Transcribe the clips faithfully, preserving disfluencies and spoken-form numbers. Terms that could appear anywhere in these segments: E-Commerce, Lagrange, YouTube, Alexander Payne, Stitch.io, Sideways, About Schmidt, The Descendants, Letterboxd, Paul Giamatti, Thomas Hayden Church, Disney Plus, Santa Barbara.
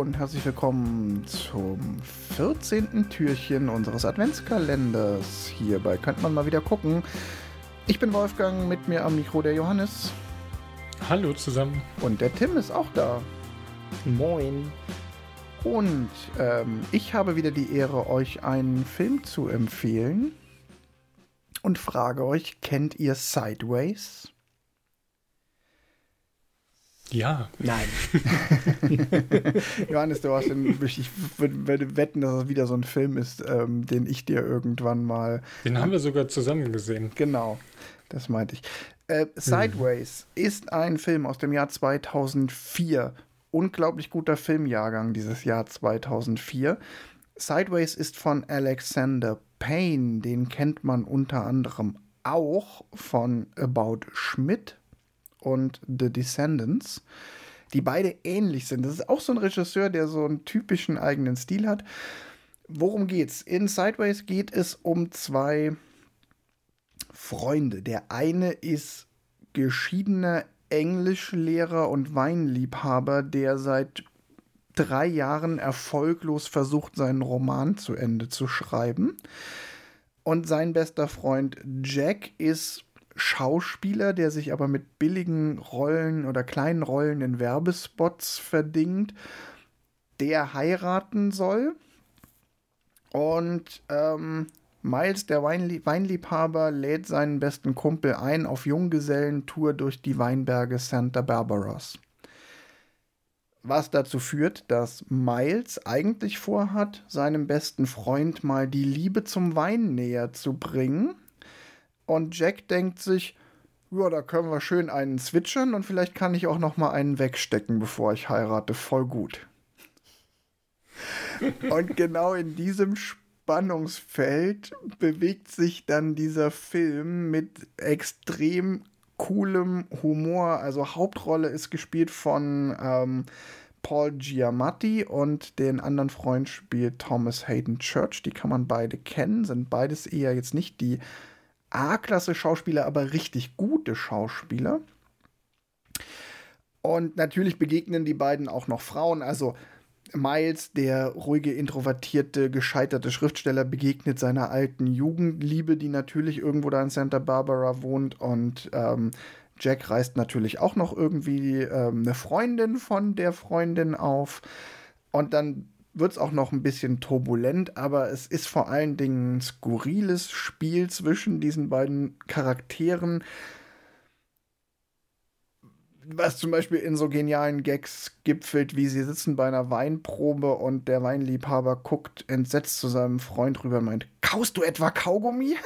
Hallo und herzlich willkommen zum vierzehnten Türchen unseres Adventskalenders. Hierbei könnte man mal wieder gucken. Ich bin Wolfgang, mit mir am Mikro der Johannes. Hallo zusammen. Und der Tim ist auch da. Moin. Und ähm, ich habe wieder die Ehre, euch einen Film zu empfehlen und frage euch, kennt ihr Sideways? Ja. Nein. Johannes, du hast den, ich würde wetten, dass es wieder so ein Film ist, ähm, den ich dir irgendwann mal... Den haben wir sogar zusammen gesehen. Genau, das meinte ich. Äh, Sideways hm. ist ein Film aus dem Jahr zweitausendvier. Unglaublich guter Filmjahrgang dieses Jahr zweitausendvier. Sideways ist von Alexander Payne. Den kennt man unter anderem auch von About Schmidt und The Descendants, die beide ähnlich sind. Das ist auch so ein Regisseur, der so einen typischen eigenen Stil hat. Worum geht's? In Sideways geht es um zwei Freunde. Der eine ist geschiedener Englischlehrer und Weinliebhaber, der seit drei Jahren erfolglos versucht, seinen Roman zu Ende zu schreiben. Und sein bester Freund Jack ist Schauspieler, der sich aber mit billigen Rollen oder kleinen Rollen in Werbespots verdingt, der heiraten soll. Und ähm, Miles, der Weinlie- Weinliebhaber, lädt seinen besten Kumpel ein auf Junggesellentour durch die Weinberge Santa Barbaras. Was dazu führt, dass Miles eigentlich vorhat, seinem besten Freund mal die Liebe zum Wein näher zu bringen. Und Jack denkt sich, ja, da können wir schön einen switchen und vielleicht kann ich auch noch mal einen wegstecken, bevor ich heirate. Voll gut. Und genau in diesem Spannungsfeld bewegt sich dann dieser Film mit extrem coolem Humor. Also Hauptrolle ist gespielt von ähm, Paul Giamatti und den anderen Freund spielt Thomas Hayden Church. Die kann man beide kennen, sind beides eher jetzt nicht die A-Klasse Schauspieler, aber richtig gute Schauspieler. Und natürlich begegnen die beiden auch noch Frauen. Also Miles, der ruhige, introvertierte, gescheiterte Schriftsteller, begegnet seiner alten Jugendliebe, die natürlich irgendwo da in Santa Barbara wohnt. Und ähm, Jack reißt natürlich auch noch irgendwie ähm, eine Freundin von der Freundin auf. Und dann wird es auch noch ein bisschen turbulent, aber es ist vor allen Dingen ein skurriles Spiel zwischen diesen beiden Charakteren, was zum Beispiel in so genialen Gags gipfelt, wie sie sitzen bei einer Weinprobe und der Weinliebhaber guckt entsetzt zu seinem Freund rüber und meint, kaust du etwa Kaugummi?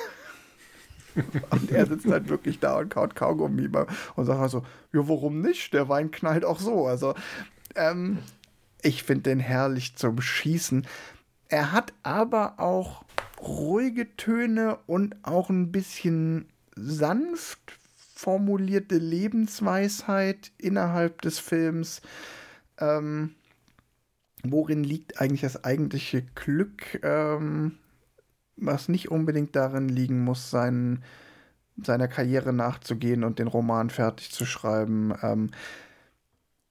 Und er sitzt halt wirklich da und kaut Kaugummi und sagt halt so, ja, warum nicht? Der Wein knallt auch so. Also, ähm, ich finde den herrlich zum Schießen. Er hat aber auch ruhige Töne und auch ein bisschen sanft formulierte Lebensweisheit innerhalb des Films. Ähm, worin liegt eigentlich das eigentliche Glück, ähm, was nicht unbedingt darin liegen muss, seinen, seiner Karriere nachzugehen und den Roman fertig zu schreiben. Ähm,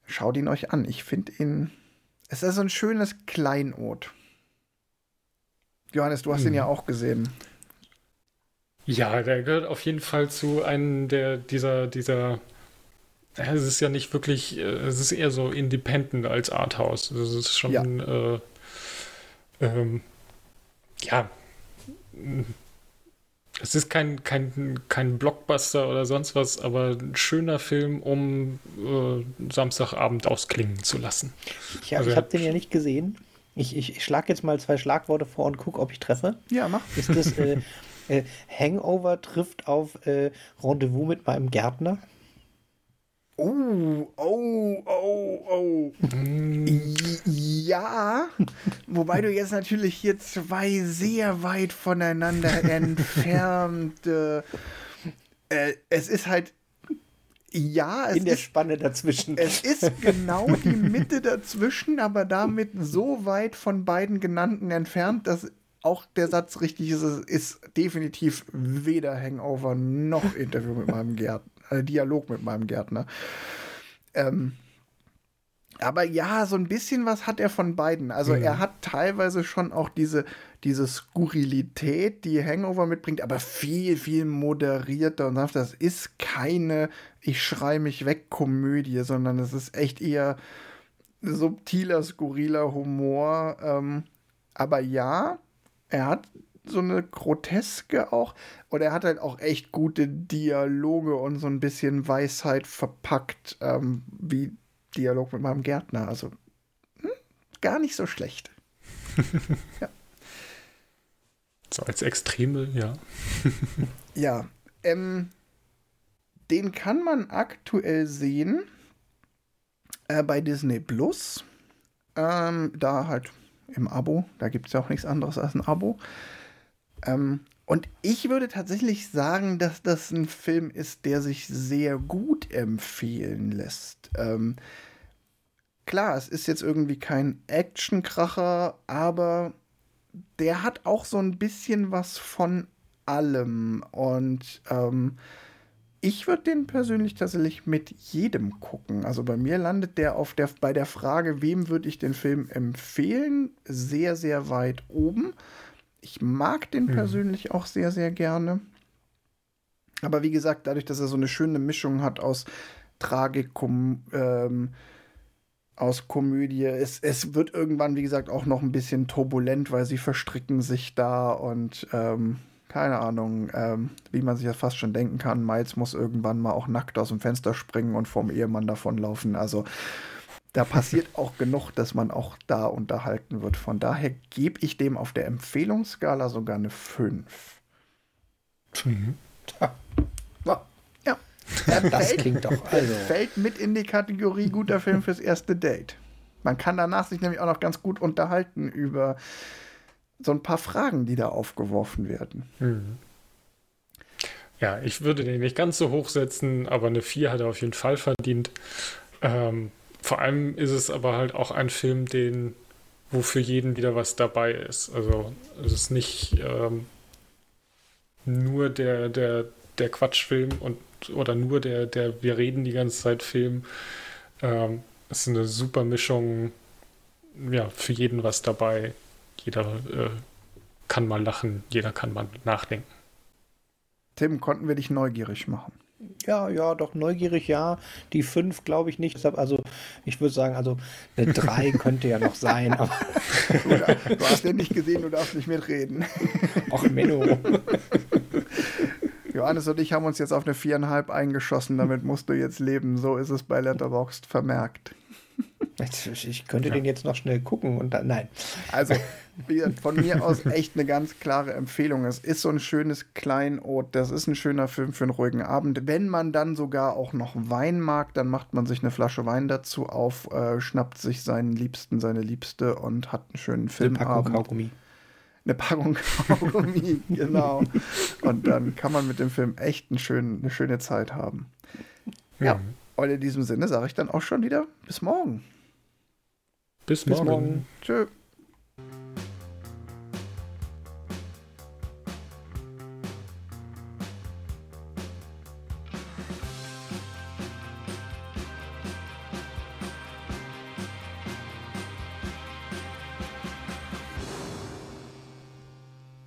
schaut ihn euch an. Ich finde ihn... Es ist so ein schönes Kleinod. Johannes, du hast hm. ihn ja auch gesehen. Ja, der gehört auf jeden Fall zu einem der dieser, dieser, es ist ja nicht wirklich, es ist eher so independent als Arthouse. Es ist schon, ja, äh, ähm, ja, es ist kein, kein, kein Blockbuster oder sonst was, aber ein schöner Film, um äh, Samstagabend ausklingen zu lassen. Ich, also, ich habe den ja nicht gesehen. Ich, ich, ich schlage jetzt mal zwei Schlagworte vor und gucke, ob ich treffe. Ja, mach. Ist das äh, äh, Hangover trifft auf äh, Rendezvous mit meinem Gärtner? Oh, oh, oh, oh. Ja, wobei du jetzt natürlich hier zwei sehr weit voneinander entfernte. Äh, es ist halt, ja, es in der ist, Spanne dazwischen. Es ist genau die Mitte dazwischen, aber damit so weit von beiden genannten entfernt, dass auch der Satz richtig ist, ist definitiv weder Hangover noch Interview mit meinem Gärtner. Dialog mit meinem Gärtner. Ähm, Aber ja, so ein bisschen was hat er von beiden. Also mhm. er hat teilweise schon auch diese, diese Skurrilität, die Hangover mitbringt, aber viel, viel moderierter und sanfter. Das ist keine Ich-schrei-mich-weg-Komödie, sondern es ist echt eher subtiler, skurriler Humor. Ähm, aber ja, er hat so eine Groteske auch. Und er hat halt auch echt gute Dialoge und so ein bisschen Weisheit verpackt, ähm, wie Dialog mit meinem Gärtner. Also hm, gar nicht so schlecht. Ja. So als Extreme, ja. Ja, ähm, den kann man aktuell sehen äh, bei Disney Plus. Ähm, da halt im Abo. Da gibt es ja auch nichts anderes als ein Abo. Ähm, und ich würde tatsächlich sagen, dass das ein Film ist, der sich sehr gut empfehlen lässt. Ähm, klar, es ist jetzt irgendwie kein Actionkracher, aber der hat auch so ein bisschen was von allem. Und ähm, ich würde den persönlich tatsächlich mit jedem gucken. Also bei mir landet der, auf der bei der Frage, wem würde ich den Film empfehlen, sehr, sehr weit oben. Ich mag den ja. persönlich auch sehr, sehr gerne. Aber wie gesagt, dadurch, dass er so eine schöne Mischung hat aus Tragikum, ähm, aus Komödie, es, es wird irgendwann, wie gesagt, auch noch ein bisschen turbulent, weil sie verstricken sich da und ähm, keine Ahnung, ähm, wie man sich das fast schon denken kann, Miles muss irgendwann mal auch nackt aus dem Fenster springen und vorm Ehemann davonlaufen. Also da passiert auch genug, dass man auch da unterhalten wird. Von daher gebe ich dem auf der Empfehlungsskala sogar eine fünf. Mhm. Ja. Ja. Das fällt, klingt doch. Also. Fällt mit in die Kategorie guter Film fürs erste Date. Man kann danach sich nämlich auch noch ganz gut unterhalten über so ein paar Fragen, die da aufgeworfen werden. Mhm. Ja, ich würde den nicht ganz so hoch setzen, aber eine vier hat er auf jeden Fall verdient. Ähm, Vor allem ist es aber halt auch ein Film, den, wo für jeden wieder was dabei ist. Also es ist nicht ähm, nur der, der, der Quatschfilm und oder nur der, der wir reden die ganze Zeit Film. Ähm, es ist eine super Mischung, ja, für jeden was dabei. Jeder äh, kann mal lachen, jeder kann mal nachdenken. Tim, konnten wir dich neugierig machen? Ja, ja, doch, neugierig, ja. Die fünf glaube ich nicht. Deshalb, also, ich würde sagen, also eine drei könnte ja noch sein. Aber du hast den nicht gesehen, du darfst nicht mitreden. Ach, Menno. Johannes und ich haben uns jetzt auf eine viereinhalb eingeschossen, damit musst du jetzt leben. So ist es bei Letterboxd vermerkt. Ich könnte ja. den jetzt noch schnell gucken und dann, nein. Also, von mir aus echt eine ganz klare Empfehlung. Es ist so ein schönes Kleinod, das ist ein schöner Film für einen ruhigen Abend. Wenn man dann sogar auch noch Wein mag, dann macht man sich eine Flasche Wein dazu auf, äh, schnappt sich seinen Liebsten, seine Liebste und hat einen schönen Filmabend. Eine Packung Kaugummi. Eine Packung Kaugummi, genau. Und dann kann man mit dem Film echt einen schönen, eine schöne Zeit haben. Ja. Mhm. Und in diesem Sinne sage ich dann auch schon wieder bis morgen. Bis morgen. Bis morgen. Tschö.